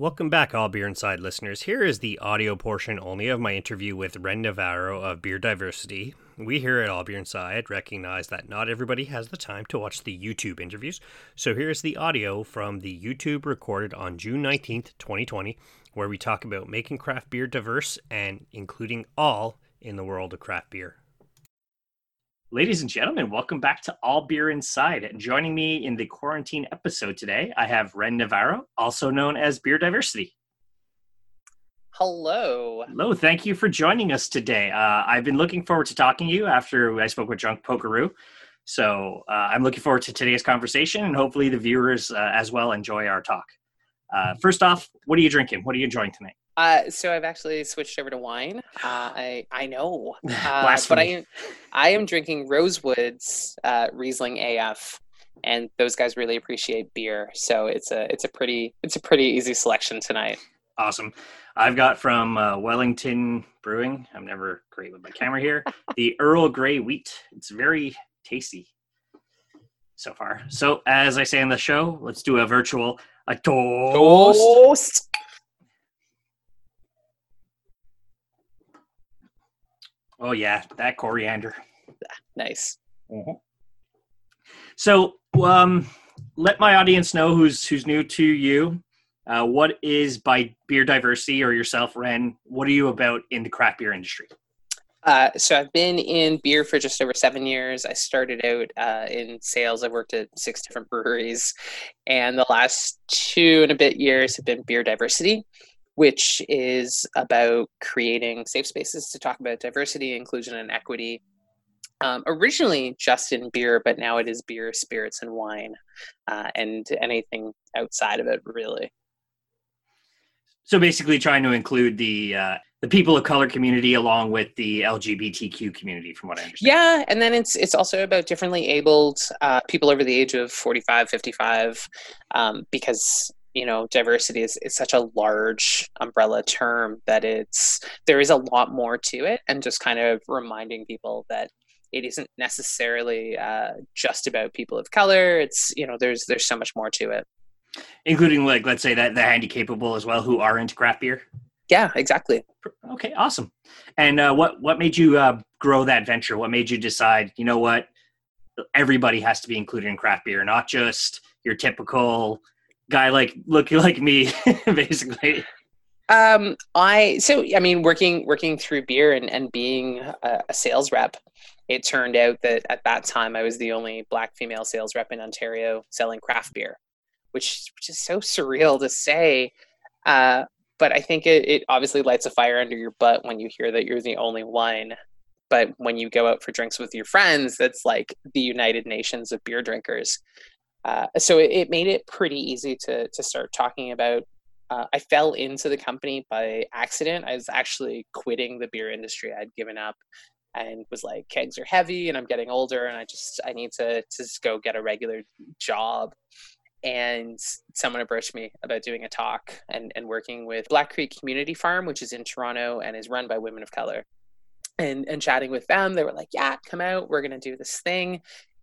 Welcome back, all Beer Inside listeners. Here is the audio portion only of my interview with Ren Navarro of Beer Diversity. We here at All Beer Inside recognize that not everybody has the time to watch the YouTube interviews, so here is the audio from the YouTube recorded on June 19th, 2020, where we talk about making craft beer diverse and including all in the world of craft beer. Ladies and gentlemen, welcome back to All Beer Inside. And joining me in the quarantine episode today, I have Ren Navarro, also known as Beer Diversity. Hello. Hello, thank you for joining us today. I've been looking forward to talking to you after I spoke with Drunk Pokeroo. So I'm looking forward to today's conversation, and hopefully the viewers as well enjoy our talk. First off, what are you drinking? What are you enjoying tonight? So I've actually switched over to wine. I know, but I am drinking Rosewood's Riesling AF, and those guys really appreciate beer. So it's a pretty easy selection tonight. Awesome. I've got from Wellington Brewing. I'm never great with my camera here. The Earl Grey Wheat. It's very tasty so far. So as I say in the show, let's do a toast. Toast. Oh, yeah, that coriander. Nice. Mm-hmm. So let my audience know who's new to you. What is by Beer Diversity, or yourself, Ren? What are you about in the craft beer industry? So I've been in beer for just over 7 years. I started out in sales. I've worked at 6 different breweries. And the last 2 and a bit years have been Beer Diversity, which is about creating safe spaces to talk about diversity, inclusion, and equity. Originally just in beer, but now it is beer, spirits, and wine, and anything outside of it, really. So basically trying to include the people of color community along with the LGBTQ community, from what I understand. Yeah, and then it's also about differently abled people over the age of 45, 55, because... you know, diversity is such a large umbrella term that there is a lot more to it, and just kind of reminding people that it isn't necessarily just about people of color. It's, you know, there's so much more to it. Including, like, let's say that the handicappable as well, who are into craft beer. Yeah, exactly. Okay, awesome. And what made you grow that venture? What made you decide, you know what, everybody has to be included in craft beer, not just your typical... guy like looking like me, basically. Working through beer and being a sales rep, it turned out that at that time I was the only Black female sales rep in Ontario selling craft beer, which is so surreal to say. But I think it obviously lights a fire under your butt when you hear that you're the only one. But when you go out for drinks with your friends, that's like the United Nations of beer drinkers. So it made it pretty easy to start talking about. I fell into the company by accident. I was actually quitting the beer industry. I'd given up and was like, kegs are heavy and I'm getting older and I need to just go get a regular job. And someone approached me about doing a talk and working with Black Creek Community Farm, which is in Toronto and is run by women of color. And chatting with them, they were like, yeah, come out. We're going to do this thing.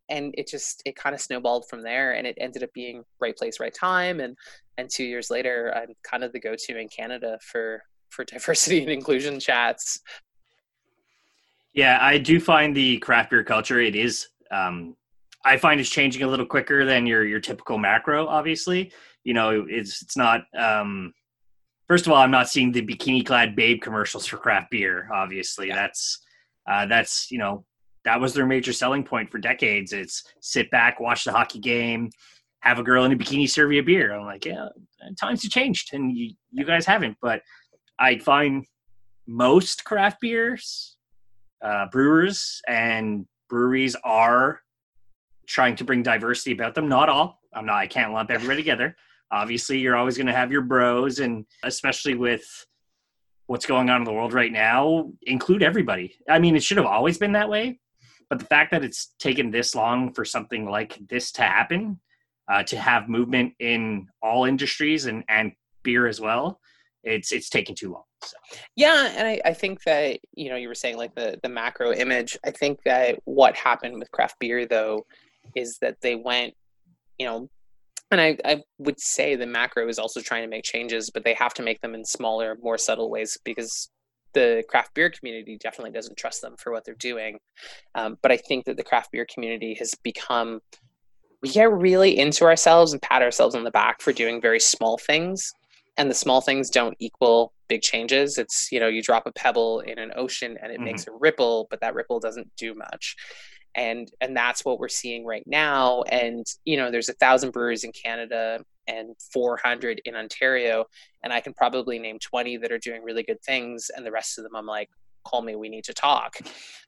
And it kind of snowballed from there, and it ended up being right place, right time. And 2 years later, I'm kind of the go-to in Canada for diversity and inclusion chats. Yeah, I do find the craft beer culture, it is, I find it's changing a little quicker than your typical macro, obviously. You know, it's not, first of all, I'm not seeing the bikini-clad babe commercials for craft beer, obviously. Yeah. That's you know, that was their major selling point for decades. It's sit back, watch the hockey game, have a girl in a bikini serve you a beer. I'm like, yeah, times have changed, and you guys haven't. But I find most craft beers, brewers and breweries are trying to bring diversity about them. Not all. I can't lump everybody together. Obviously, you're always going to have your bros, and especially with what's going on in the world right now, include everybody. I mean, it should have always been that way. But the fact that it's taken this long for something like this to happen, to have movement in all industries and beer as well, it's taken too long. So. Yeah, and I think that, you know, you were saying like the macro image. I think that what happened with craft beer, though, is that they went, you know, And I would say the macro is also trying to make changes, but they have to make them in smaller, more subtle ways because the craft beer community definitely doesn't trust them for what they're doing. But I think that the craft beer community has become, we get really into ourselves and pat ourselves on the back for doing very small things. And the small things don't equal big changes. It's, you know, you drop a pebble in an ocean and it makes a ripple, but that ripple doesn't do much. And that's what we're seeing right now. And, you know, there's 1,000 breweries in Canada and 400 in Ontario. And I can probably name 20 that are doing really good things. And the rest of them, I'm like, call me, we need to talk.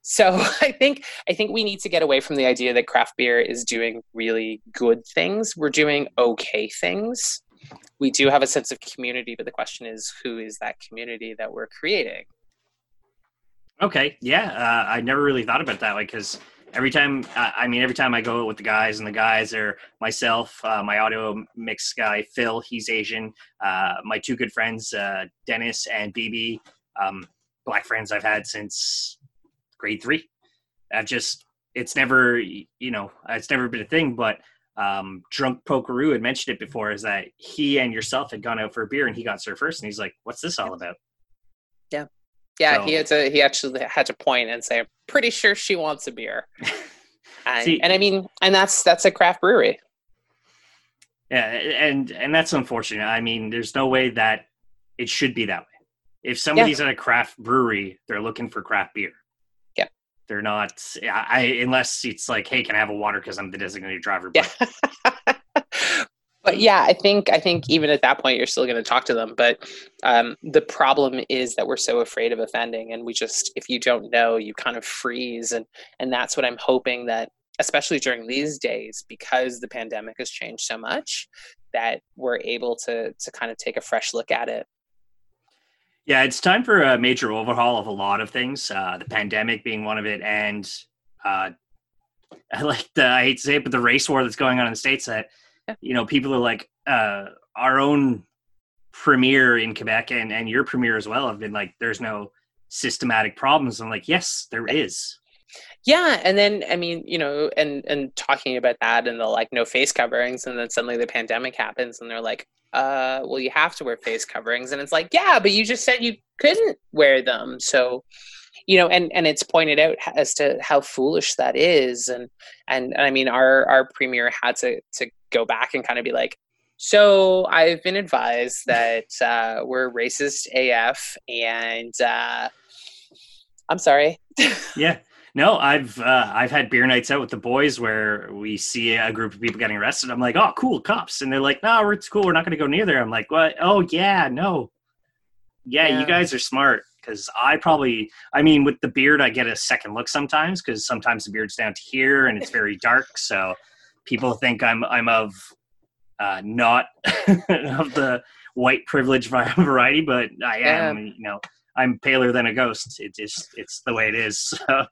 So I think we need to get away from the idea that craft beer is doing really good things. We're doing okay things. We do have a sense of community, but the question is, who is that community that we're creating? Okay. Yeah. I never really thought about it that way. Cause every time I go out with the guys, and the guys are myself, my audio mix guy, Phil, he's Asian. My two good friends, Dennis and BB, Black friends I've had since grade 3. It's never, it's never been a thing, but Drunk Pokeroo had mentioned it before, is that he and yourself had gone out for a beer and he got served first, and he's like, what's this all about? Yeah. So, he actually had to point and say, I'm pretty sure she wants a beer. and that's a craft brewery. Yeah. And that's unfortunate. I mean, there's no way that it should be that way. If somebody's at a craft brewery, they're looking for craft beer. They're not, unless it's like, hey, can I have a water? Cause I'm the designated driver. But, but yeah, I think even at that point, you're still going to talk to them. But the problem is that we're so afraid of offending, and we just, if you don't know, you kind of freeze. And that's what I'm hoping that, especially during these days, because the pandemic has changed so much, that we're able to kind of take a fresh look at it. Yeah, it's time for a major overhaul of a lot of things, the pandemic being one of it, and I hate to say it, but the race war that's going on in the States, that, people are like, our own premier in Quebec and your premier as well have been like, there's no systematic problems. I'm like, yes, there is. Yeah. And then, and talking about that and the like no face coverings, and then suddenly the pandemic happens and they're like, well, you have to wear face coverings. And it's like, yeah, but you just said you couldn't wear them. So, and it's pointed out as to how foolish that is. And I mean, our premier had to go back and kind of be like, so I've been advised that we're racist AF, and I'm sorry. Yeah. No, I've had beer nights out with the boys where we see a group of people getting arrested. I'm like, oh, cool, cops. And they're like, no, it's cool. We're not going to go near there. I'm like, what? Oh, yeah, no. Yeah, you guys are smart, because with the beard, I get a second look sometimes, because sometimes the beard's down to here and it's very dark. So people think I'm of not of the white privilege variety, but I am, I'm paler than a ghost. It's the way it is. So.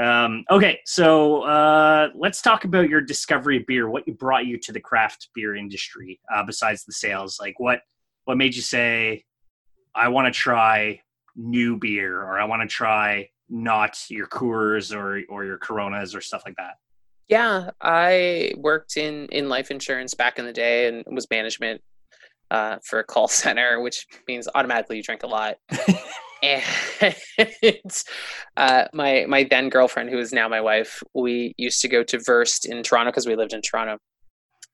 Okay, so let's talk about your discovery of beer, what brought you to the craft beer industry, besides the sales. Like what made you say, I want to try new beer, or I want to try not your Coors or your Coronas or stuff like that? Yeah, I worked in life insurance back in the day and was management for a call center, which means automatically you drink a lot. And my then girlfriend, who is now my wife, we used to go to Verst in Toronto, because we lived in Toronto.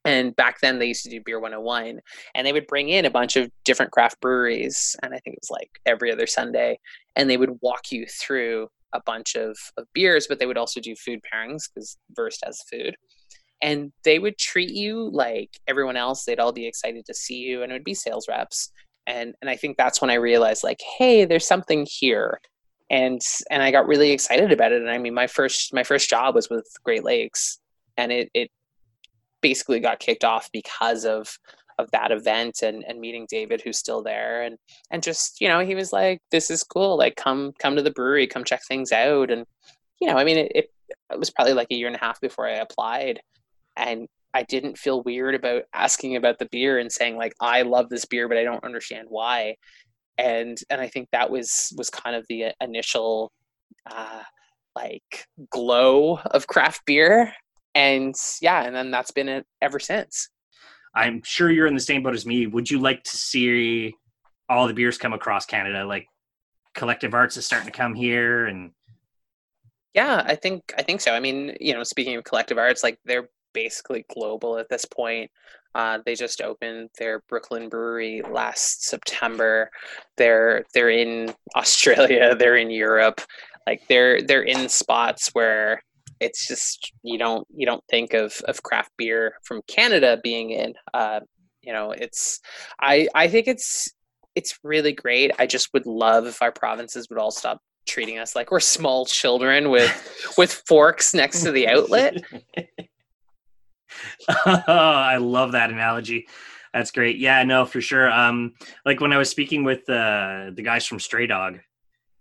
And back then they used to do Beer 101, and they would bring in a bunch of different craft breweries. And I think it was like every other Sunday. And they would walk you through a bunch of beers, but they would also do food pairings, because Verst has food. And they would treat you like everyone else. They'd all be excited to see you, and it would be sales reps. And I think that's when I realized, like, hey, there's something here. And I got really excited about it. And I mean, my first job was with Great Lakes, and it basically got kicked off because of that event and meeting David, who's still there. And just, he was like, this is cool. Like, come to the brewery, come check things out. And, it was probably like a year and a half before I applied, and I didn't feel weird about asking about the beer and saying, like, I love this beer, but I don't understand why. And I think that was kind of the initial glow of craft beer. And yeah, and then that's been it ever since. I'm sure you're in the same boat as me. Would you like to see all the beers come across Canada? Like Collective Arts is starting to come here, and yeah, I think so. I mean, you know, speaking of Collective Arts, like they're basically global at this point. They just opened their Brooklyn brewery last September. They're in Australia. They're in Europe. Like they're in spots where it's just you don't think of craft beer from Canada being in. You know, it's I think it's really great. I just would love if our provinces would all stop treating us like we're small children with forks next to the outlet. Oh, I love that analogy. That's great. Yeah, no, for sure. Like when I was speaking with the guys from Stray Dog,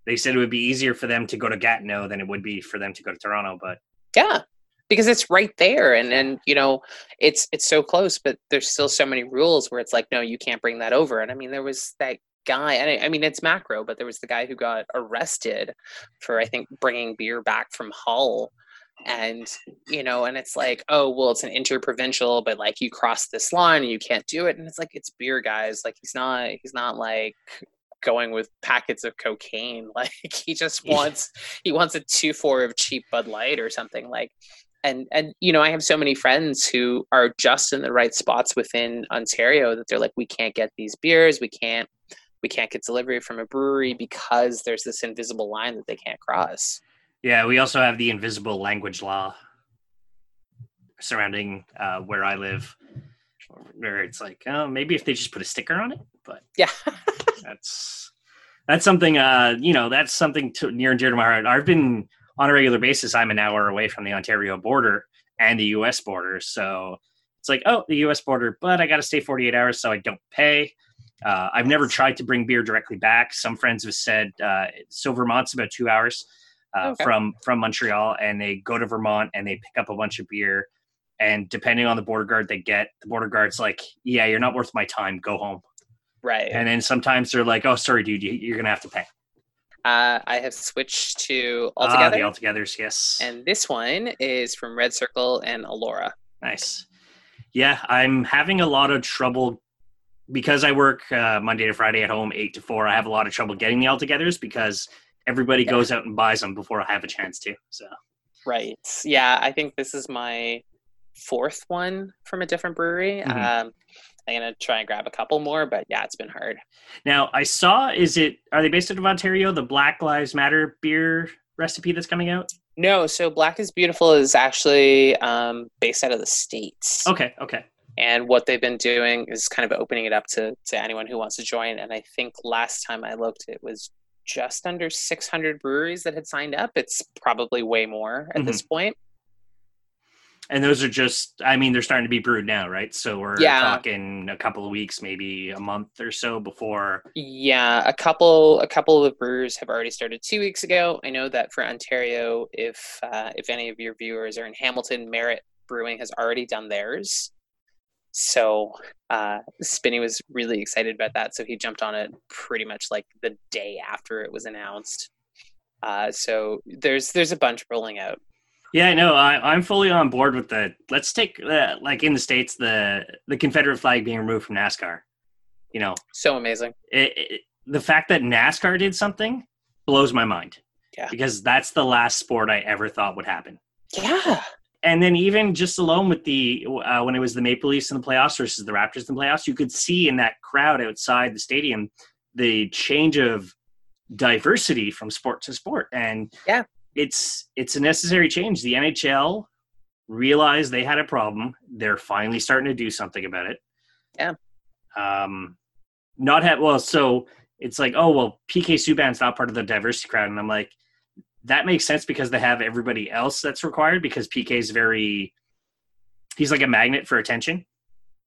they said it would be easier for them to go to Gatineau than it would be for them to go to Toronto. But yeah, because it's right there, and you know, it's so close. But there's still so many rules where it's like, no, you can't bring that over. And I mean, there was that guy, and I mean, it's macro, but there was the guy who got arrested for, I think, bringing beer back from Hull. And, you know, and it's like, oh, well, it's an interprovincial, but like you cross this line and you can't do it. And it's like, it's beer, guys. Like he's not like going with packets of cocaine. Like he just wants, he wants a 2-4 of cheap Bud Light or something like, and, you know, I have so many friends who are just in the right spots within Ontario that they're like, we can't get these beers. We can't get delivery from a brewery because there's this invisible line that they can't cross. Yeah, we also have the invisible language law surrounding where I live, where it's like, oh, maybe if they just put a sticker on it, but yeah, that's something, you know, that's something near and dear to my heart. I've been on a regular basis. I'm an hour away from the Ontario border and the U.S. border, so it's like, oh, the U.S. border, but I got to stay 48 hours, so I don't pay. I've never tried to bring beer directly back. Some friends have said, so Vermont's about 2 hours. Okay. From Montreal, and they go to Vermont and they pick up a bunch of beer, and depending on the border guard they get, the border guard's like, yeah, you're not worth my time, go home. Right. And then sometimes they're like, oh, sorry, dude, you're going to have to pay. I have switched to Altogether. The Altogethers, yes. And this one is from Red Circle and Alora. Nice. Yeah, I'm having a lot of trouble because I work Monday to Friday at home, 8 to 4. I have a lot of trouble getting the Altogethers because everybody goes out and buys them before I have a chance to. So, right. Yeah, I think this is my 4th one from a different brewery. Mm-hmm. I'm going to try and grab a couple more, but yeah, it's been hard. Now, I saw, are they based out of Ontario, the Black Lives Matter beer recipe that's coming out? No, so Black is Beautiful is actually based out of the States. Okay. And what they've been doing is kind of opening it up to anyone who wants to join. And I think last time I looked, it was just under 600 breweries that had signed up. It's probably way more at this point. And those are just, I mean, they're starting to be brewed now, right? So we're talking a couple of weeks, maybe a month or so before. Yeah, a couple of brewers have already started 2 weeks ago. I know that for Ontario, if any of your viewers are in Hamilton, Merritt Brewing has already done theirs. So Spinney was really excited about that. So he jumped on it pretty much like the day after it was announced. So there's a bunch rolling out. Yeah, no, I'm fully on board with the, let's take like in the States, the Confederate flag being removed from NASCAR, you know. So amazing. The fact that NASCAR did something blows my mind. Yeah. Because that's the last sport I ever thought would happen. Yeah. And then even just alone with the, when it was the Maple Leafs in the playoffs versus the Raptors in the playoffs, you could see in that crowd outside the stadium, the change of diversity from sport to sport. And yeah, it's a necessary change. The NHL realized they had a problem. They're finally starting to do something about it. Yeah. So it's like, oh, well, PK Subban's not part of the diversity crowd. And I'm like, that makes sense because they have everybody else that's required because PK's he's like a magnet for attention.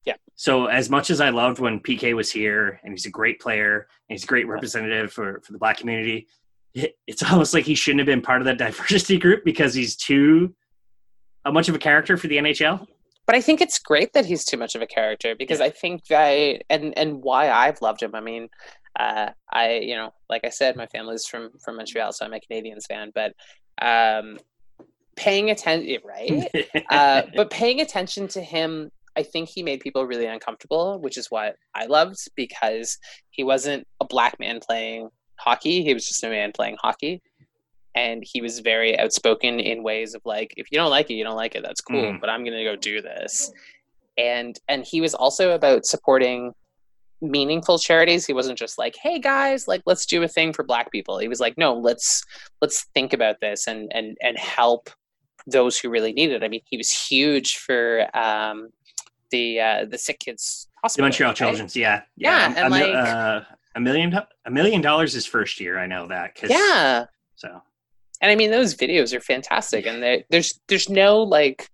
Yeah. So as much as I loved when PK was here and he's a great player and he's a great representative for the Black community, it's almost like he shouldn't have been part of that diversity group because he's too much of a character for the NHL. But I think it's great that he's too much of a character because I think that, and why I've loved him. I mean, you know, like I said, my family's from Montreal, so I'm a Canadiens fan, but paying attention, right? But paying attention to him, I think he made people really uncomfortable, which is what I loved, because he wasn't a black man playing hockey. He was just a man playing hockey. And he was very outspoken in ways of like, if you don't like it, you don't like it. That's cool, but I'm going to go do this. And he was also about supporting meaningful charities. He wasn't just like, hey guys, like, let's do a thing for black people. He was like, no, let's think about this and help those who really need it. I mean, he was huge for the sick kids hospital, the Montreal Children's, right? Yeah. And $1 million his first year. I know that. So, and I mean, those videos are fantastic, and there's no like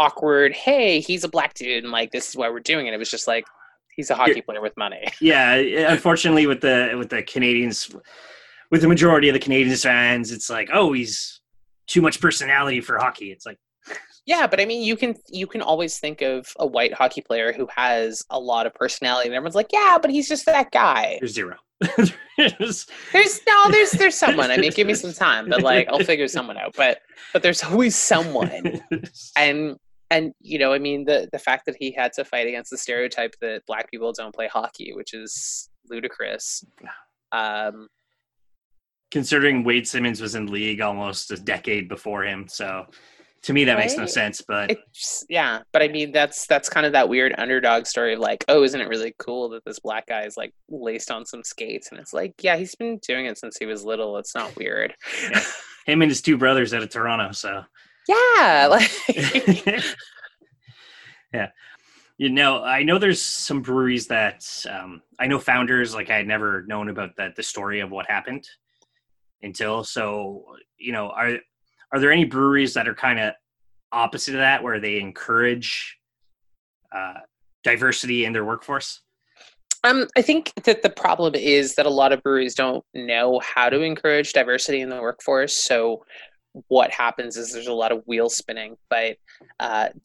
awkward, hey, he's a black dude and like, this is why we're doing it. It was just like, he's a hockey player with money. Yeah, unfortunately, with the Canadians, with the majority of the Canadians fans, it's like, oh, he's too much personality for hockey. It's like, yeah, but I mean, you can always think of a white hockey player who has a lot of personality, and everyone's like, yeah, but he's just that guy. There's zero. there's someone. I mean, give me some time, but like, I'll figure someone out. But there's always someone, And, you know, I mean, the fact that he had to fight against the stereotype that black people don't play hockey, which is ludicrous. Considering Wade Simmons was in league almost a decade before him. So to me, that makes no sense. But yeah, but I mean, that's kind of that weird underdog story of like, oh, isn't it really cool that this black guy is like laced on some skates? And it's like, yeah, he's been doing it since he was little. It's not weird. Yeah. Him and his two brothers out of Toronto. So. Yeah. Yeah. You know, I know there's some breweries that I know founders, like I had never known about the story of what happened until. So, you know, are there any breweries that are kind of opposite of that, where they encourage diversity in their workforce? I think that the problem is that a lot of breweries don't know how to encourage diversity in the workforce. So what happens is there's a lot of wheel spinning, but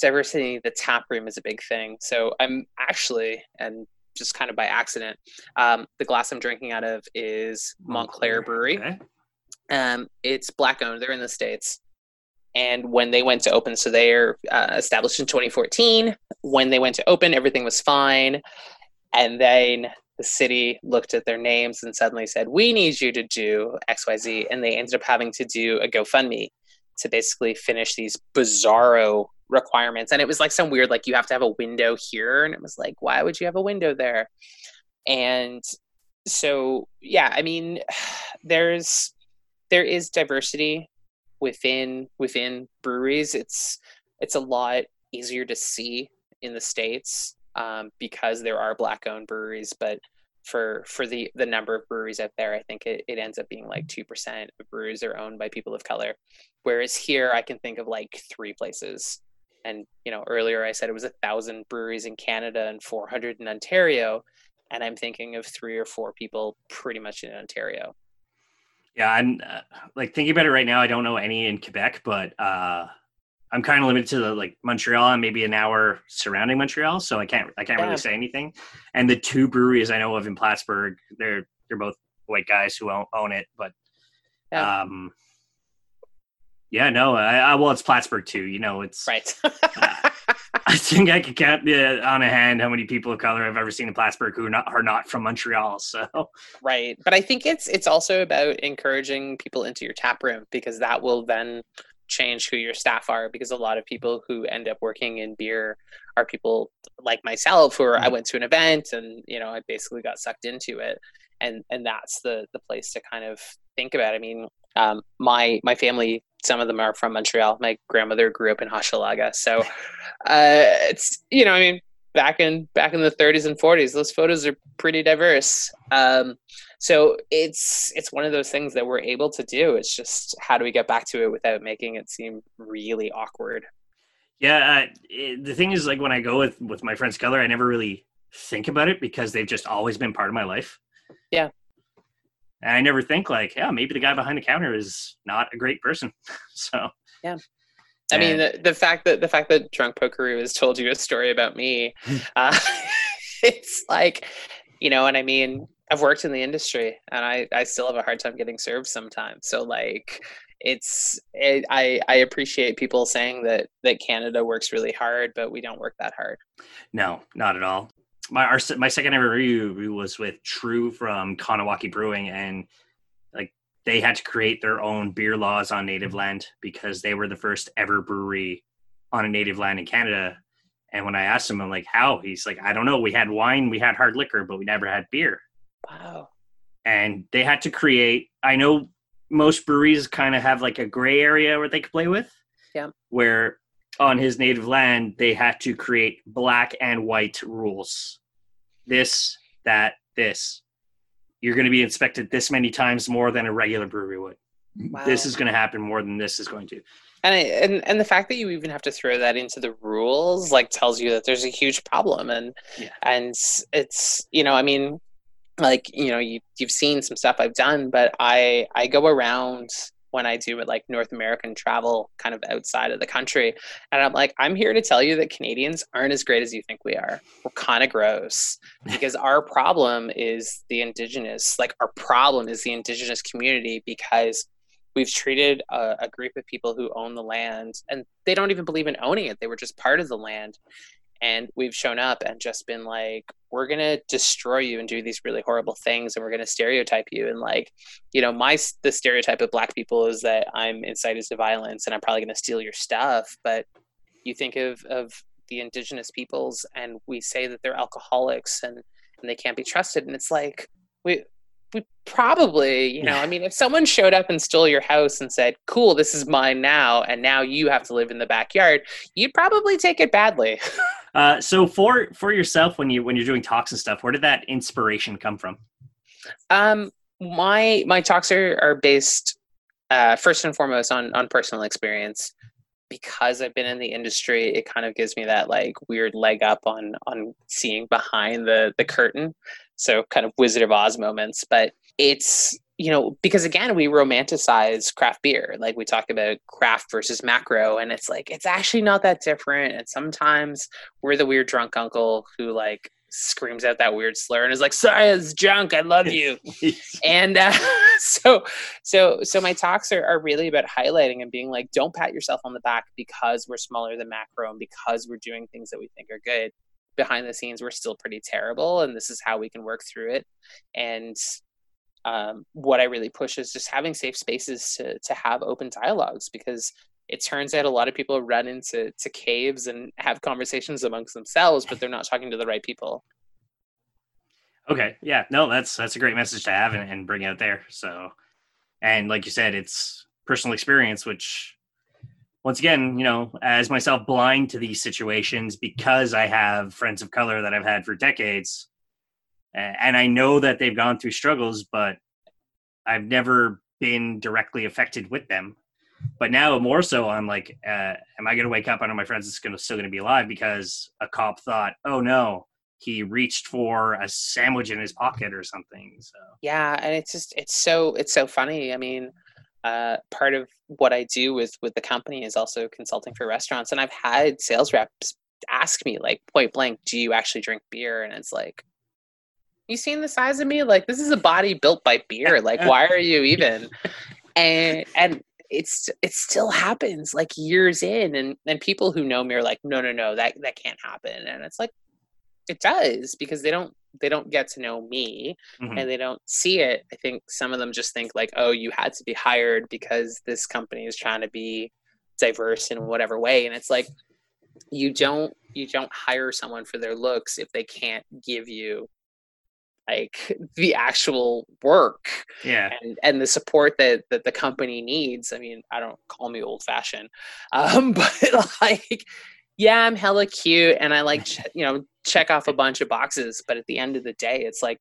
diversity in the tap room is a big thing. So I'm actually, and just kind of by accident, the glass I'm drinking out of is Montclair Brewery. Okay. It's black owned. They're in the States. And when they went to open, so they're established in 2014. When they went to open, everything was fine. And then the city looked at their names and suddenly said, we need you to do XYZ. And they ended up having to do a GoFundMe to basically finish these bizarro requirements. And it was like some weird, like you have to have a window here. And it was like, why would you have a window there? And so, yeah, I mean, there is diversity within breweries. It's a lot easier to see in the States. Because there are black-owned breweries, but for the number of breweries out there, I think it ends up being like 2% of breweries are owned by people of color. Whereas here, I can think of like 3 places. And, you know, earlier I said it was 1,000 breweries in Canada and 400 in Ontario. And I'm thinking of 3 or 4 people pretty much in Ontario. Yeah, I'm like thinking about it right now. I don't know any in Quebec, but I'm kind of limited to like Montreal and maybe an hour surrounding Montreal. So I can't really say anything. And the 2 breweries I know of in Plattsburgh, they're both white guys who own it, but it's Plattsburgh too, you know, it's right. I think I could count on a hand how many people of color I've ever seen in Plattsburgh who are not from Montreal. So right. But I think it's also about encouraging people into your tap room, because that will then change who your staff are, because a lot of people who end up working in beer are people like myself who I went to an event and, you know, I basically got sucked into it. And that's the place to kind of think about. I mean, my family, some of them are from Montreal. My grandmother grew up in Hochelaga. So it's, you know, I mean, back in the 30s and 40s, those photos are pretty diverse. So it's one of those things that we're able to do. It's just, how do we get back to it without making it seem really awkward? Yeah. The thing is, like, when I go with my friends color, I never really think about it because they've just always been part of my life. Yeah. And I never think like, yeah, maybe the guy behind the counter is not a great person. So, yeah. I mean, the fact that Drunk Pokeroo has told you a story about me, it's like, you know, and I mean, I've worked in the industry and I still have a hard time getting served sometimes. So like, I appreciate people saying that Canada works really hard, but we don't work that hard. No, not at all. My secondary review was with True from Kahnawake Brewing, and like they had to create their own beer laws on native land because they were the first ever brewery on a native land in Canada. And when I asked him, I'm like, how? He's like, I don't know. We had wine, we had hard liquor, but we never had beer. Wow. And they had to create, I know most breweries kind of have like a gray area where they could play with. Yeah. Where on his native land, they had to create black and white rules. This, that, this. You're going to be inspected this many times more than a regular brewery would. Wow. This is going to happen more than this is going to. And the fact that you even have to throw that into the rules, like, tells you that there's a huge problem. And it's, you know, I mean, like, you know, you've seen some stuff I've done, but I go around when I do it, like North American travel kind of outside of the country. And I'm like, I'm here to tell you that Canadians aren't as great as you think we are. We're kind of gross because our problem is the indigenous, like our problem is the indigenous community, because we've treated a group of people who own the land, and they don't even believe in owning it. They were just part of the land. And we've shown up and just been like, we're going to destroy you and do these really horrible things. And we're going to stereotype you. And like, you know, the stereotype of black people is that I'm incited to violence and I'm probably going to steal your stuff. But you think of the indigenous peoples, and we say that they're alcoholics and they can't be trusted. And it's like, we probably, you know, I mean, if someone showed up and stole your house and said, cool, this is mine now, and now you have to live in the backyard, you'd probably take it badly. So for yourself, when you're doing talks and stuff, where did that inspiration come from? My talks are based, first and foremost on personal experience. Because I've been in the industry, it kind of gives me that like weird leg up on seeing behind the curtain. So kind of Wizard of Oz moments, but it's, you know, because again, we romanticize craft beer. Like we talk about craft versus macro, and it's like, it's actually not that different. And sometimes we're the weird drunk uncle who like screams out that weird slur and is like, sorry, it's junk. I love you. And so my talks are really about highlighting and being like, don't pat yourself on the back because we're smaller than macro and because we're doing things that we think are good. Behind the scenes, we're still pretty terrible, and this is how we can work through it. And what I really push is just having safe spaces to have open dialogues, because it turns out a lot of people run into caves and have conversations amongst themselves, but they're not talking to the right people. Okay. Yeah, no, that's a great message to have and bring out there. So, and like you said, it's personal experience, which once again, you know, as myself blind to these situations, because I have friends of color that I've had for decades, and I know that they've gone through struggles, but I've never been directly affected with them. But now more so, I'm like, am I going to wake up? I know my friends is still going to be alive because a cop thought, oh no, he reached for a sandwich in his pocket or something. So yeah, and it's just it's so funny. I mean, part of what I do with the company is also consulting for restaurants, and I've had sales reps ask me like point blank, do you actually drink beer? And it's like, you seen the size of me? Like, this is a body built by beer. Like, why are you even? And it still happens like years in, and people who know me are like, no, that can't happen. And it's like, it does, because they don't get to know me, mm-hmm. and they don't see it. I think some of them just think like, oh, you had to be hired because this company is trying to be diverse in whatever way. And it's like, you don't hire someone for their looks if they can't give you like the actual work, yeah, and the support that the company needs. I mean, I don't, call me old fashioned, but like, yeah, I'm hella cute and I like, you know, check off a bunch of boxes. But at the end of the day, it's like,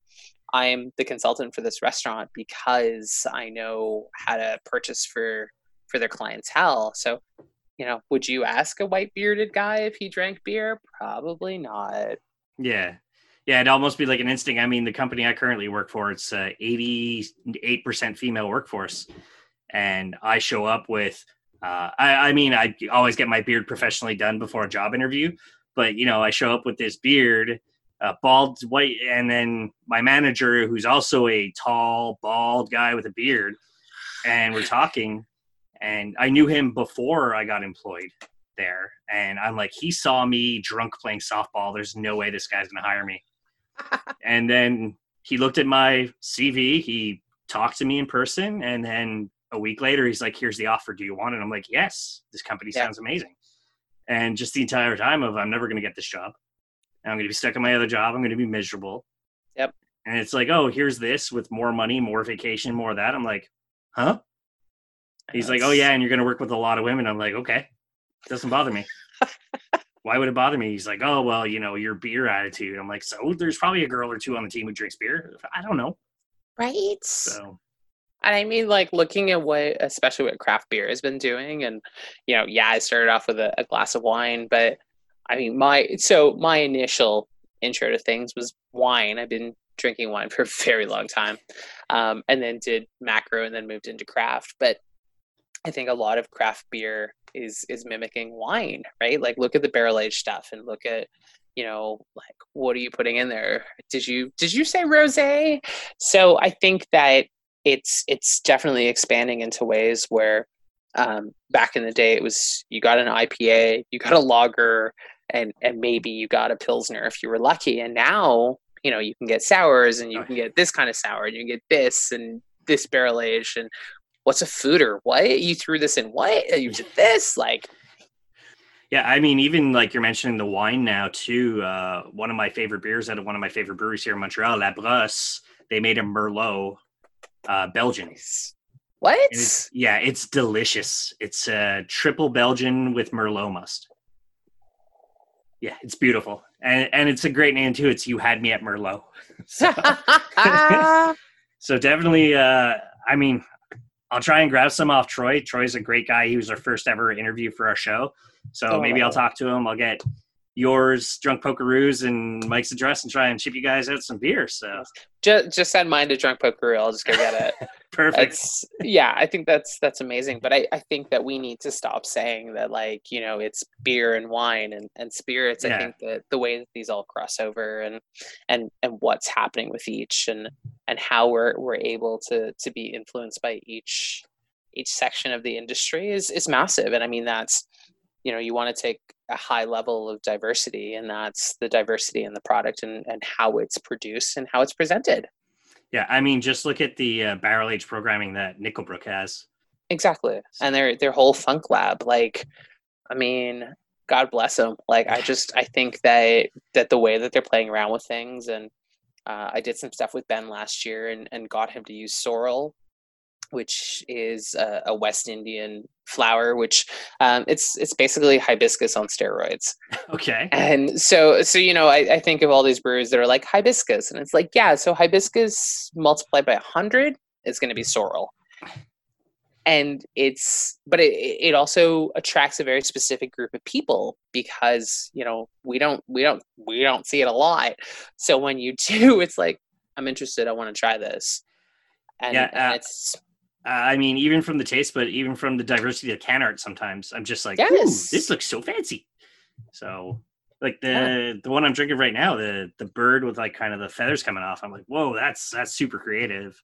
I'm the consultant for this restaurant because I know how to purchase for their clientele. So, you know, would you ask a white bearded guy if he drank beer? Probably not. Yeah. Yeah, it'd almost be like an instinct. I mean, the company I currently work for, it's 88% female workforce. And I show up with, I always get my beard professionally done before a job interview. But, you know, I show up with this beard, bald, white, and then my manager, who's also a tall, bald guy with a beard. And we're talking. And I knew him before I got employed there. And I'm like, he saw me drunk playing softball. There's no way this guy's going to hire me. And then he looked at my CV. He talked to me in person. And then a week later, he's like, here's the offer. Do you want it? I'm like, yes, this company sounds amazing. And just the entire time of, I'm never going to get this job. I'm going to be stuck at my other job. I'm going to be miserable. Yep. And it's like, oh, here's this with more money, more vacation, more of that. I'm like, huh? He's like, oh, yeah, and you're going to work with a lot of women. I'm like, okay, it doesn't bother me. Why would it bother me? He's like, oh, well, you know, your beer attitude. I'm like, so there's probably a girl or two on the team who drinks beer. I don't know. Right. So, and I mean, like, looking at what, especially what craft beer has been doing. And, you know, yeah, I started off with a glass of wine, but I mean, my initial intro to things was wine. I've been drinking wine for a very long time, and then did macro and then moved into craft. But I think a lot of craft beer is mimicking wine, right? Like, look at the barrel aged stuff and look at, you know, like, what are you putting in there? Did you say rosé? So I think that it's definitely expanding into ways where back in the day it was, you got an IPA, you got a lager, and maybe you got a Pilsner if you were lucky. And now, you know, you can get sours and you can get this kind of sour and you can get this and this barrel aged and what's a fooder? What? You threw this in what? You did this? Like, yeah, I mean, even like you're mentioning the wine now too. One of my favorite beers out of one of my favorite breweries here in Montreal, La Brosse, they made a Merlot, Belgian. What? It's delicious. It's a triple Belgian with Merlot must. Yeah, it's beautiful. And it's a great name too. It's You Had Me at Merlot. So definitely, I mean, I'll try and grab some off Troy. Troy's a great guy. He was our first ever interview for our show. So maybe I'll talk to him. I'll get yours, Drunk Pokeroo's, and Mike's address and try and ship you guys out some beer. So just send mine to Drunk Pokeroo. I'll just go get it. Perfect. I think that's amazing. But I think that we need to stop saying that, like, you know, it's beer and wine and spirits. Yeah. I think that the way that these all cross over and what's happening with each and how we're able to be influenced by each section of the industry is massive. And I mean, that's, you know, you want to take a high level of diversity, and that's the diversity in the product and how it's produced and how it's presented. Yeah. I mean, just look at the barrel age programming that Nickelbrook has. Exactly. And their whole funk lab, like, I mean, God bless them. Like, I think that the way that they're playing around with things, and I did some stuff with Ben last year and got him to use sorrel, which is a West Indian flower, which it's basically hibiscus on steroids. Okay. And so you know, I think of all these breweries that are like hibiscus, and it's like, yeah, so hibiscus multiplied by 100 is going to be sorrel. And it also attracts a very specific group of people, because, you know, we don't see it a lot. So when you do, it's like, I'm interested. I want to try this. And it's. I mean, even from the taste, but even from the diversity of can art, sometimes I'm just like, ooh, this looks so fancy. So, like the one I'm drinking right now, the bird with like kind of the feathers coming off. I'm like, whoa, that's super creative.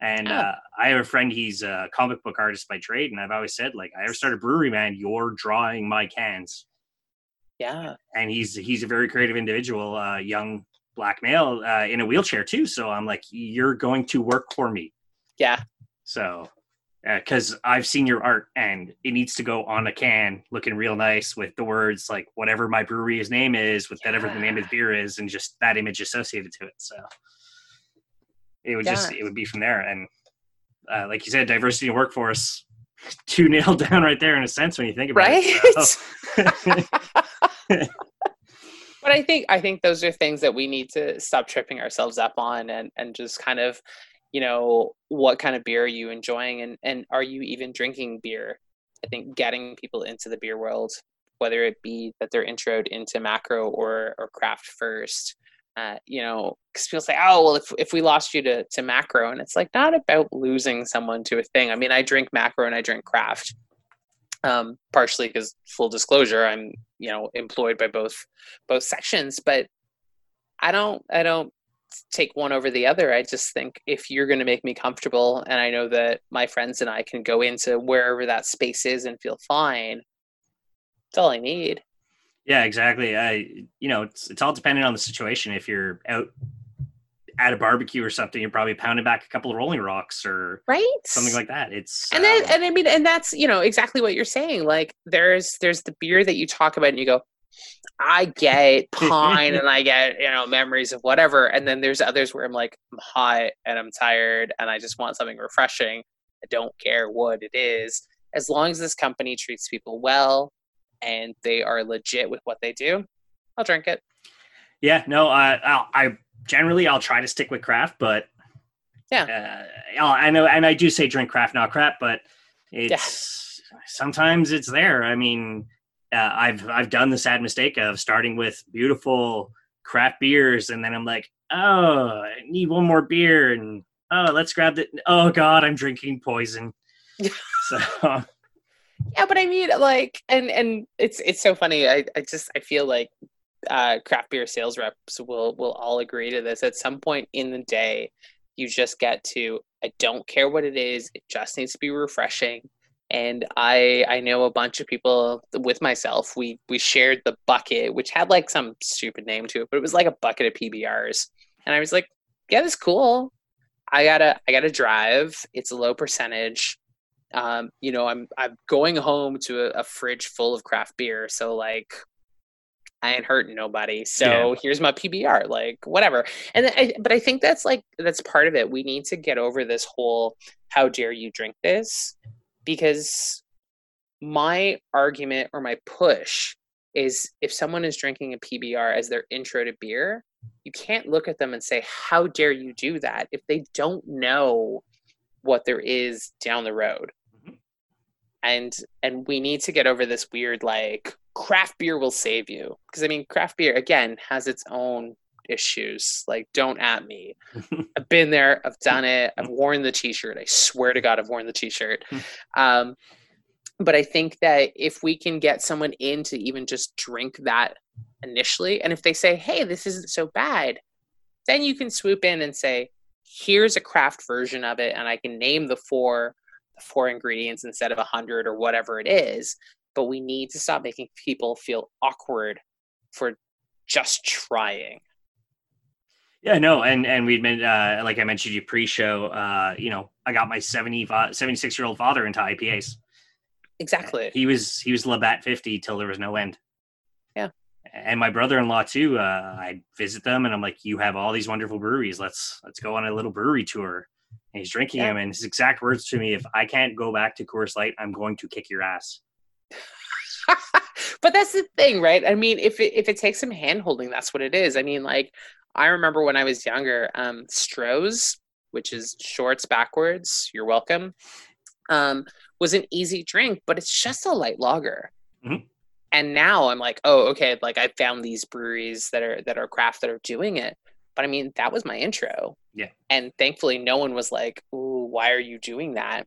And I have a friend, he's a comic book artist by trade, and I've always said, like, I ever started a brewery, man, you're drawing my cans. Yeah. And he's a very creative individual, young black male in a wheelchair too. So I'm like, you're going to work for me. Yeah. So, because I've seen your art and it needs to go on a can looking real nice with the words, like, whatever my brewery's name is, with whatever the name of the beer is, and just that image associated to it. So it would it would be from there. And like you said, diversity in workforce, 2-0 down right there in a sense when you think about it. Right? So. But I think those are things that we need to stop tripping ourselves up on and just kind of, you know, what kind of beer are you enjoying, and are you even drinking beer? I think getting people into the beer world, whether it be that they're introed into macro or craft first, you know, because people say, oh, well, if we lost you to macro, and it's like, not about losing someone to a thing. I mean, I drink macro and I drink craft. Partially because, full disclosure, I'm, you know, employed by both sections, but I don't take one over the other. I just think if you're going to make me comfortable, and I know that my friends and I can go into wherever that space is and feel fine, that's all I need. Yeah, exactly. It's all dependent on the situation. If you're out at a barbecue or something, you're probably pounding back a couple of Rolling Rocks or right? something like that. And that's, exactly what you're saying. Like there's the beer that you talk about and you go, I get pine and I get, memories of whatever. And then there's others where I'm like, I'm hot and I'm tired and I just want something refreshing. I don't care what it is. As long as this company treats people well and they are legit with what they do, I'll drink it. Yeah, no, I'll try to stick with craft, but yeah, I know. And I do say drink craft, not crap, but it's sometimes it's there. I mean, I've done the sad mistake of starting with beautiful craft beers. And then I'm like, oh, I need one more beer. And let's grab the, oh God, I'm drinking poison. So yeah, but I mean, like, and it's so funny. I feel like craft beer sales reps will all agree to this. At some point in the day, you just get to, I don't care what it is. It just needs to be refreshing. And I know a bunch of people with myself, we shared the bucket, which had like some stupid name to it, but it was like a bucket of PBRs. And I was like, yeah, that's cool. I gotta drive. It's a low percentage. I'm going home to a fridge full of craft beer. So like, I ain't hurting nobody. So here's my PBR, like whatever. And but I think that's like, that's part of it. We need to get over this whole, how dare you drink this? Because my argument or my push is if someone is drinking a PBR as their intro to beer, you can't look at them and say, how dare you do that? If they don't know what there is down the road. Mm-hmm. And we need to get over this weird, like, craft beer will save you. Because I mean, craft beer, again, has its own issues. Like, don't at me. I've been there. I've done it. I've worn the t-shirt. I swear to God, I've worn the t-shirt. But I think that if we can get someone in to even just drink that initially, and if they say, hey, this isn't so bad, then you can swoop in and say, here's a craft version of it. And I can name the four ingredients instead of 100 or whatever it is. But we need to stop making people feel awkward for just trying. Yeah, no, and we'd been, like I mentioned to you pre-show, I got my 76-year-old father into IPAs. Exactly. He was Labatt 50 till there was no end. Yeah. And my brother-in-law too, I'd visit them and I'm like, you have all these wonderful breweries. Let's go on a little brewery tour. And he's drinking them, and his exact words to me, if I can't go back to Coors Light, I'm going to kick your ass. But that's the thing, right? I mean, if it takes some hand-holding, that's what it is. I mean, like, I remember when I was younger, Stroh's, which is shorts backwards, you're welcome, was an easy drink, but it's just a light lager. Mm-hmm. And now I'm like, oh, okay, like I found these breweries that are craft that are doing it. But I mean, that was my intro. Yeah. And thankfully no one was like, ooh, why are you doing that?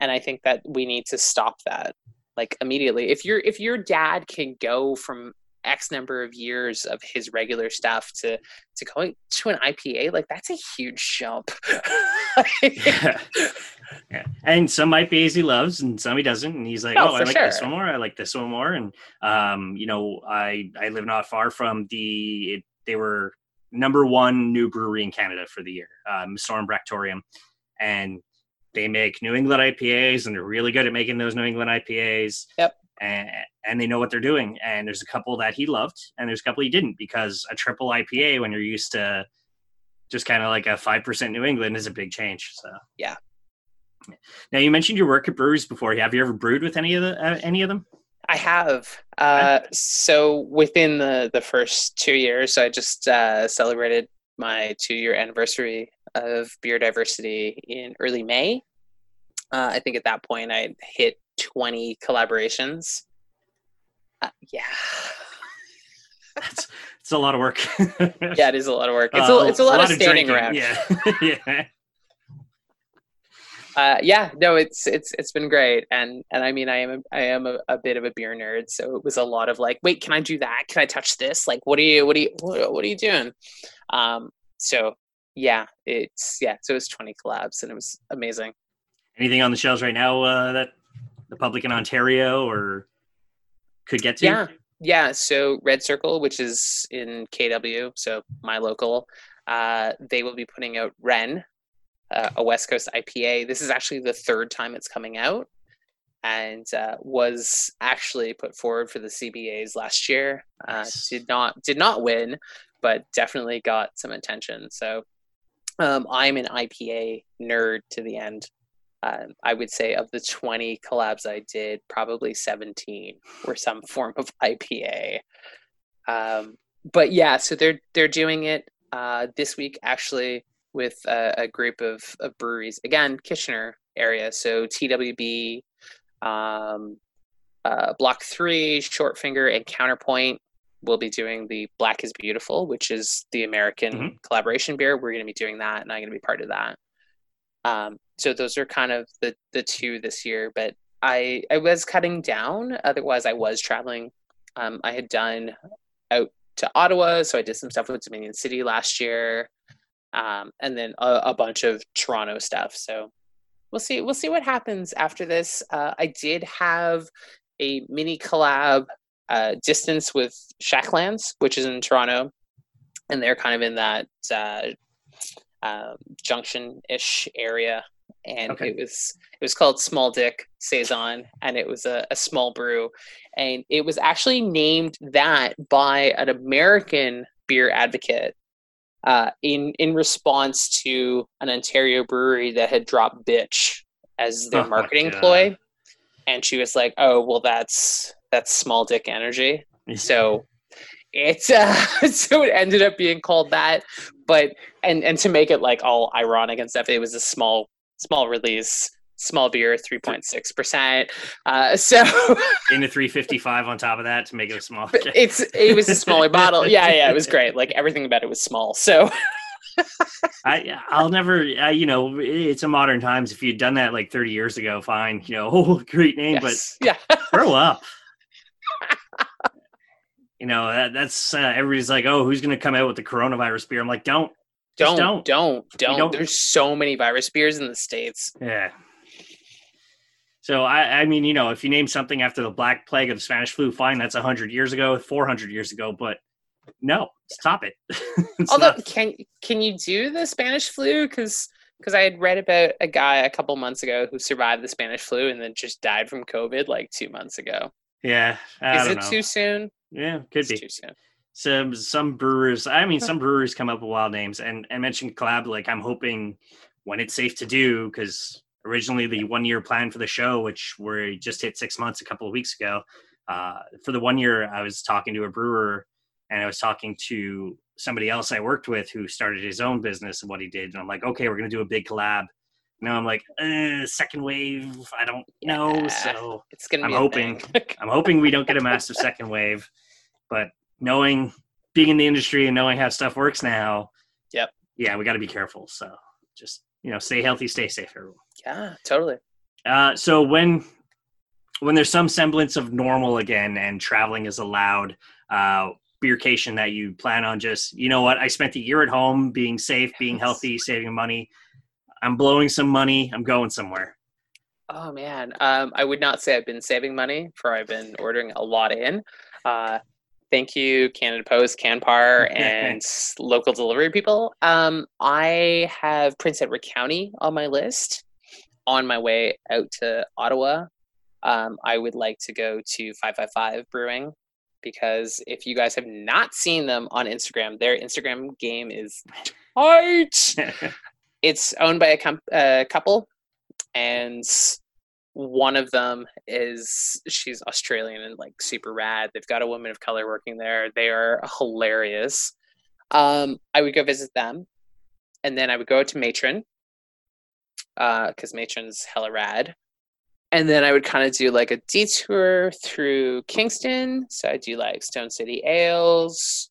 And I think that we need to stop that. Like immediately, if your dad can go from X number of years of his regular stuff to going to an IPA, like that's a huge jump. Yeah. And some IPAs he loves and some he doesn't. And he's like, I like this one more. And, I live not far from they were number one new brewery in Canada for the year, Stormbractorium. And they make New England IPAs, and they're really good at making those New England IPAs. Yep. And they know what they're doing. And there's a couple that he loved, and there's a couple he didn't, because a triple IPA, when you're used to just kind of like a 5% New England, is a big change. So yeah. Now you mentioned your work at breweries before. Have you ever brewed with any of them? I have. So within the first 2 years, so I just celebrated my 2-year anniversary of Beer Diversity in early May. I think at that point I hit 20 collaborations. It's a lot of work. Yeah, it is a lot of work. It's a lot of standing drinking around. Yeah. It's been great. And I mean, I am a bit of a beer nerd, so it was a lot of like, wait, can I do that? Can I touch this? Like, what are you doing? So yeah, so it was 20 collabs and it was amazing. Anything on the shelves right now that the public in Ontario or could get to? Yeah. So Red Circle, which is in KW, so my local, they will be putting out Ren, a West Coast IPA. This is actually the third time it's coming out, and was actually put forward for the CBAs last year. Nice. Did not win, but definitely got some attention. So I'm an IPA nerd to the end. I would say of the 20 collabs I did, probably 17 were some form of IPA. But yeah, so they're doing it this week actually with a group of breweries, again, Kitchener area. So TWB, Block Three, Short Finger, and Counterpoint will be doing the Black is Beautiful, which is the American collaboration beer. We're going to be doing that, and I'm going to be part of that. So those are kind of the two this year, but I was cutting down. Otherwise I was traveling. I had done out to Ottawa. So I did some stuff with Dominion City last year. And then a bunch of Toronto stuff. So we'll see what happens after this. I did have a mini collab, distance with Shacklands, which is in Toronto, and they're kind of in that, junction-ish area, and okay. It was called Small Dick Saison, and it was a small brew, and it was actually named that by an American beer advocate in response to an Ontario brewery that had dropped bitch as their marketing ploy, and she was like, oh well, that's small dick energy. So it's so it ended up being called that, but and to make it like all ironic and stuff, it was a small release, small beer, 3.6%. So in the 355 on top of that to make it a small. It was a smaller bottle. Yeah, it was great. Like everything about it was small. So I'll never, it's a modern times. If you'd done that like 30 years ago, fine. Great name, yes. But grow up. That's everybody's like, oh, who's going to come out with the coronavirus beer? I'm like, don't. There's so many virus beers in the States. Yeah. So I mean, if you name something after the Black Plague of the Spanish flu, fine. That's 100 years ago, 400 years ago, but no, stop it. Although can you do the Spanish flu? Because I had read about a guy a couple months ago who survived the Spanish flu and then just died from COVID like 2 months ago. Yeah. Is it too soon? Yeah, could be. Some brewers, some breweries come up with wild names, and I mentioned collab, like I'm hoping when it's safe to do, because originally the 1 year plan for the show, which we just hit 6 months a couple of weeks ago, for the 1 year I was talking to a brewer and I was talking to somebody else I worked with who started his own business and what he did. And I'm like, okay, we're going to do a big collab. Now I'm like, second wave, I don't know. So it's gonna be I'm hoping we don't get a massive second wave. But being in the industry and knowing how stuff works now, yep. Yeah, we got to be careful. So just, stay healthy, stay safe, everyone. Yeah, totally. So when there's some semblance of normal again and traveling is allowed, beercation that you plan on just, I spent the year at home being safe, being healthy, saving money. I'm blowing some money. I'm going somewhere. Oh man. I would not say I've been saving money, for I've been ordering a lot in. Thank you, Canada Post, Canpar, and local delivery people. I have Prince Edward County on my list. On my way out to Ottawa, I would like to go to 555 Brewing, because if you guys have not seen them on Instagram, their Instagram game is tight. It's owned by a couple, and one of them she's Australian and like super rad. They've got a woman of color working there. They are hilarious. I would go visit them, and then I would go to Matron, because Matron's hella rad. And then I would kind of do like a detour through Kingston. So I do like Stone City Ales,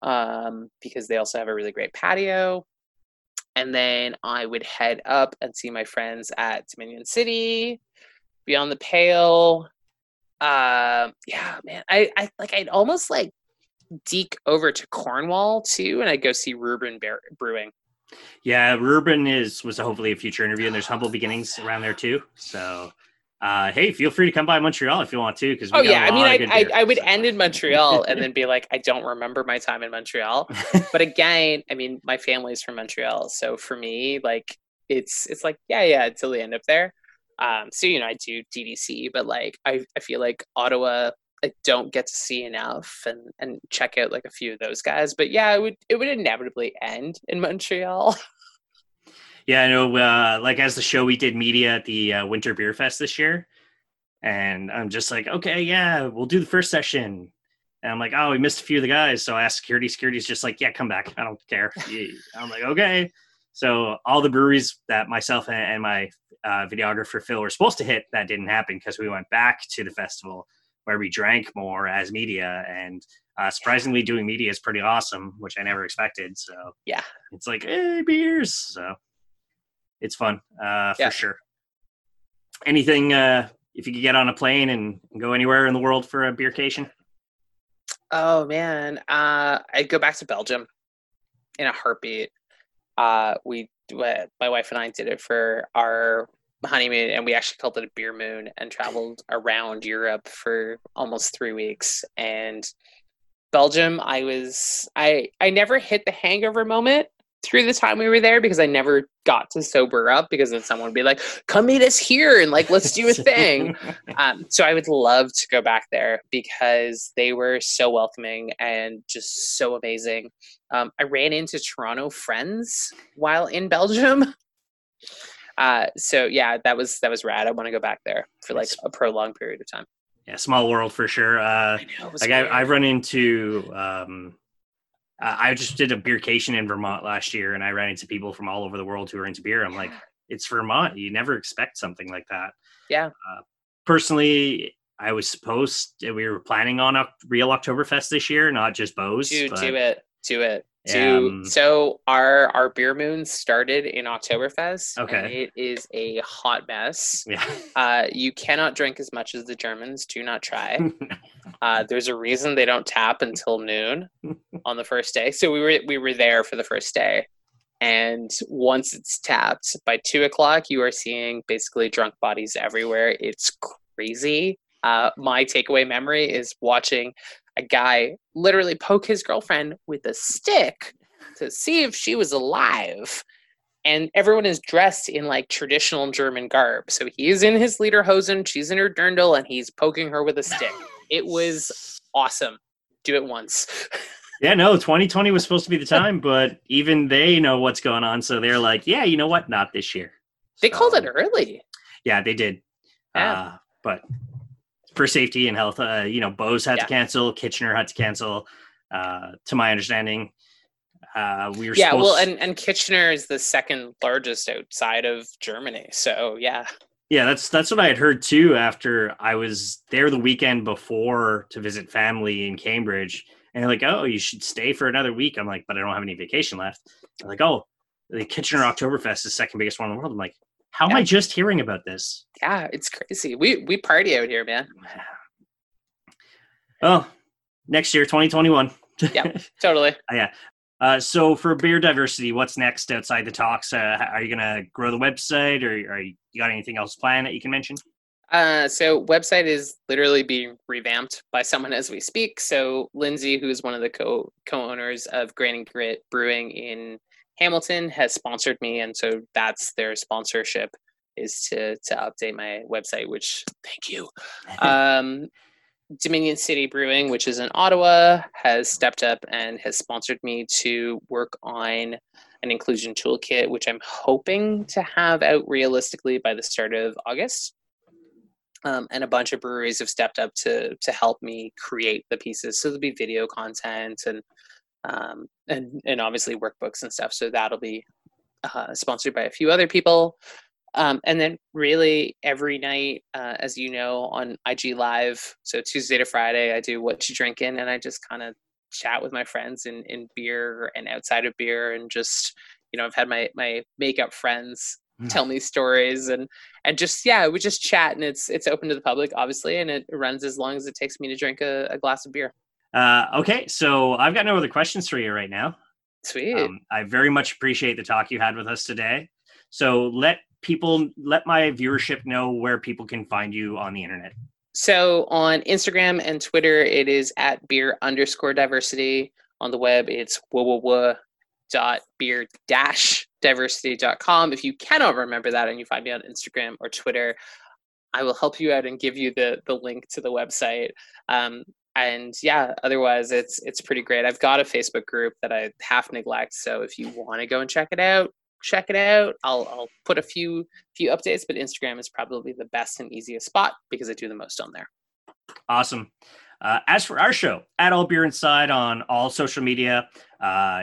because they also have a really great patio. And then I would head up and see my friends at Dominion City, Beyond the Pale. I'd almost like deke over to Cornwall too, and I'd go see Reuben Brewing. Yeah, Reuben was hopefully a future interview, and there's Humble Beginnings around there too. So, hey, feel free to come by Montreal if you want to. Because I would end in Montreal and then be like, I don't remember my time in Montreal. But again, I mean, my family's from Montreal, so for me, like, it's like yeah, until they end up there. So I do DDC, but like I feel like Ottawa, I don't get to see enough and check out like a few of those guys. But yeah, it would inevitably end in Montreal. Yeah, I know. Like as the show, we did media at the Winter Beer Fest this year, and I'm just like, okay, yeah, we'll do the first session. And I'm like, oh, we missed a few of the guys. So I asked security. Security's just like, yeah, come back. I don't care. I'm like, okay. So all the breweries that myself and my videographer Phil were supposed to hit, that didn't happen because we went back to the festival, where we drank more as media, and surprisingly doing media is pretty awesome, which I never expected. So yeah, it's like, hey, beers. So it's fun for sure. Anything, if you could get on a plane and go anywhere in the world for a beercation? Oh man. I'd go back to Belgium in a heartbeat. My wife and I did it for our honeymoon, and we actually called it a beer moon, and traveled around Europe for almost 3 weeks. And Belgium, I never hit the hangover moment through the time we were there, because I never got to sober up, because then someone would be like, come meet us here and like, let's do a thing. So I would love to go back there because they were so welcoming and just so amazing. I ran into Toronto friends while in Belgium. So yeah, that was rad. I want to go back there for like a prolonged period of time. Yeah. Small world for sure. I know, like I've run into, I just did a beercation in Vermont last year, and I ran into people from all over the world who are into beer. I'm like, it's Vermont. You never expect something like that. Yeah. Personally, I was we were planning on a real Oktoberfest this year, not just Bose. Do it. So our beer moon started in Oktoberfest. Okay. And it is a hot mess. Yeah. You cannot drink as much as the Germans. Do not try. There's a reason they don't tap until noon on the first day. So we were there for the first day, and once it's tapped by 2:00, you are seeing basically drunk bodies everywhere. It's crazy. My takeaway memory is watching a guy literally poke his girlfriend with a stick to see if she was alive. And everyone is dressed in like traditional German garb. So he is in his lederhosen, she's in her dirndl, and he's poking her with a stick. It was awesome. Do it once. Yeah, no, 2020 was supposed to be the time, but even they know what's going on. So they're like, yeah, you know what? Not this year. They called it early. Yeah, they did. Yeah. But for safety and health, Bose had to cancel, Kitchener had to cancel, to my understanding. We were and Kitchener is the second largest outside of Germany, so yeah, that's what I had heard too. After I was there the weekend before to visit family in Cambridge, and they're like, oh, you should stay for another week. I'm like, but I don't have any vacation left. They're like, oh, the Kitchener Oktoberfest is the second biggest one in the world. I'm like, how am I just hearing about this? Yeah, it's crazy. We party out here, man. Oh, next year, 2021. Yeah, totally. Yeah. So for beer diversity, what's next outside the talks? Are you going to grow the website, or you got anything else planned that you can mention? So website is literally being revamped by someone as we speak. So Lindsay, who is one of the co-owners of Grain and Grit Brewing in Hamilton, has sponsored me, and so that's their sponsorship, is to update my website, which thank you. Dominion City Brewing, which is in Ottawa, has stepped up and has sponsored me to work on an inclusion toolkit, which I'm hoping to have out realistically by the start of August. And a bunch of breweries have stepped up to help me create the pieces. So there'll be video content and obviously workbooks and stuff. So that'll be sponsored by a few other people. And then really every night, as you know, on IG Live, so Tuesday to Friday, I do What You Drinkin', and I just kind of chat with my friends in beer and outside of beer, and just, I've had my makeup friends tell me stories and just, we just chat, and it's open to the public, obviously, and it runs as long as it takes me to drink a glass of beer. Okay, so I've got no other questions for you right now. Sweet. I very much appreciate the talk you had with us today. So let my viewership know where people can find you on the internet. So on Instagram and Twitter, it is @beer_diversity. On the web, it's www.beer-diversity.com. If you cannot remember that and you find me on Instagram or Twitter, I will help you out and give you the link to the website. And yeah, otherwise it's pretty great. I've got a Facebook group that I half neglect. So if you want to go and check it out. I'll put a few updates, but Instagram is probably the best and easiest spot because I do the most on there. Awesome. As for our show, @AllBeerInside on all social media, the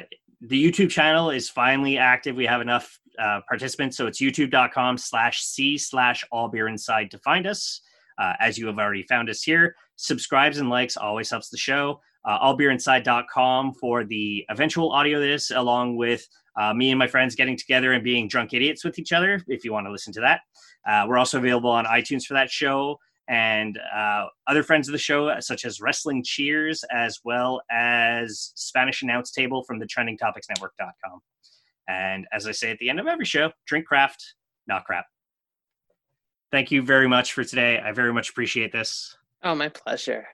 YouTube channel is finally active. We have enough participants. So it's youtube.com/c/AllBeerInside to find us. As you have already found us here, subscribes and likes always helps the show. AllBeerInside.com for the eventual audio of this, along with me and my friends getting together and being drunk idiots with each other, if you want to listen to that. We're also available on iTunes for that show and other friends of the show, such as Wrestling Cheers, as well as Spanish Announce Table from the TrendingTopicsNetwork.com. And as I say at the end of every show, drink craft, not crap. Thank you very much for today. I very much appreciate this. Oh, my pleasure.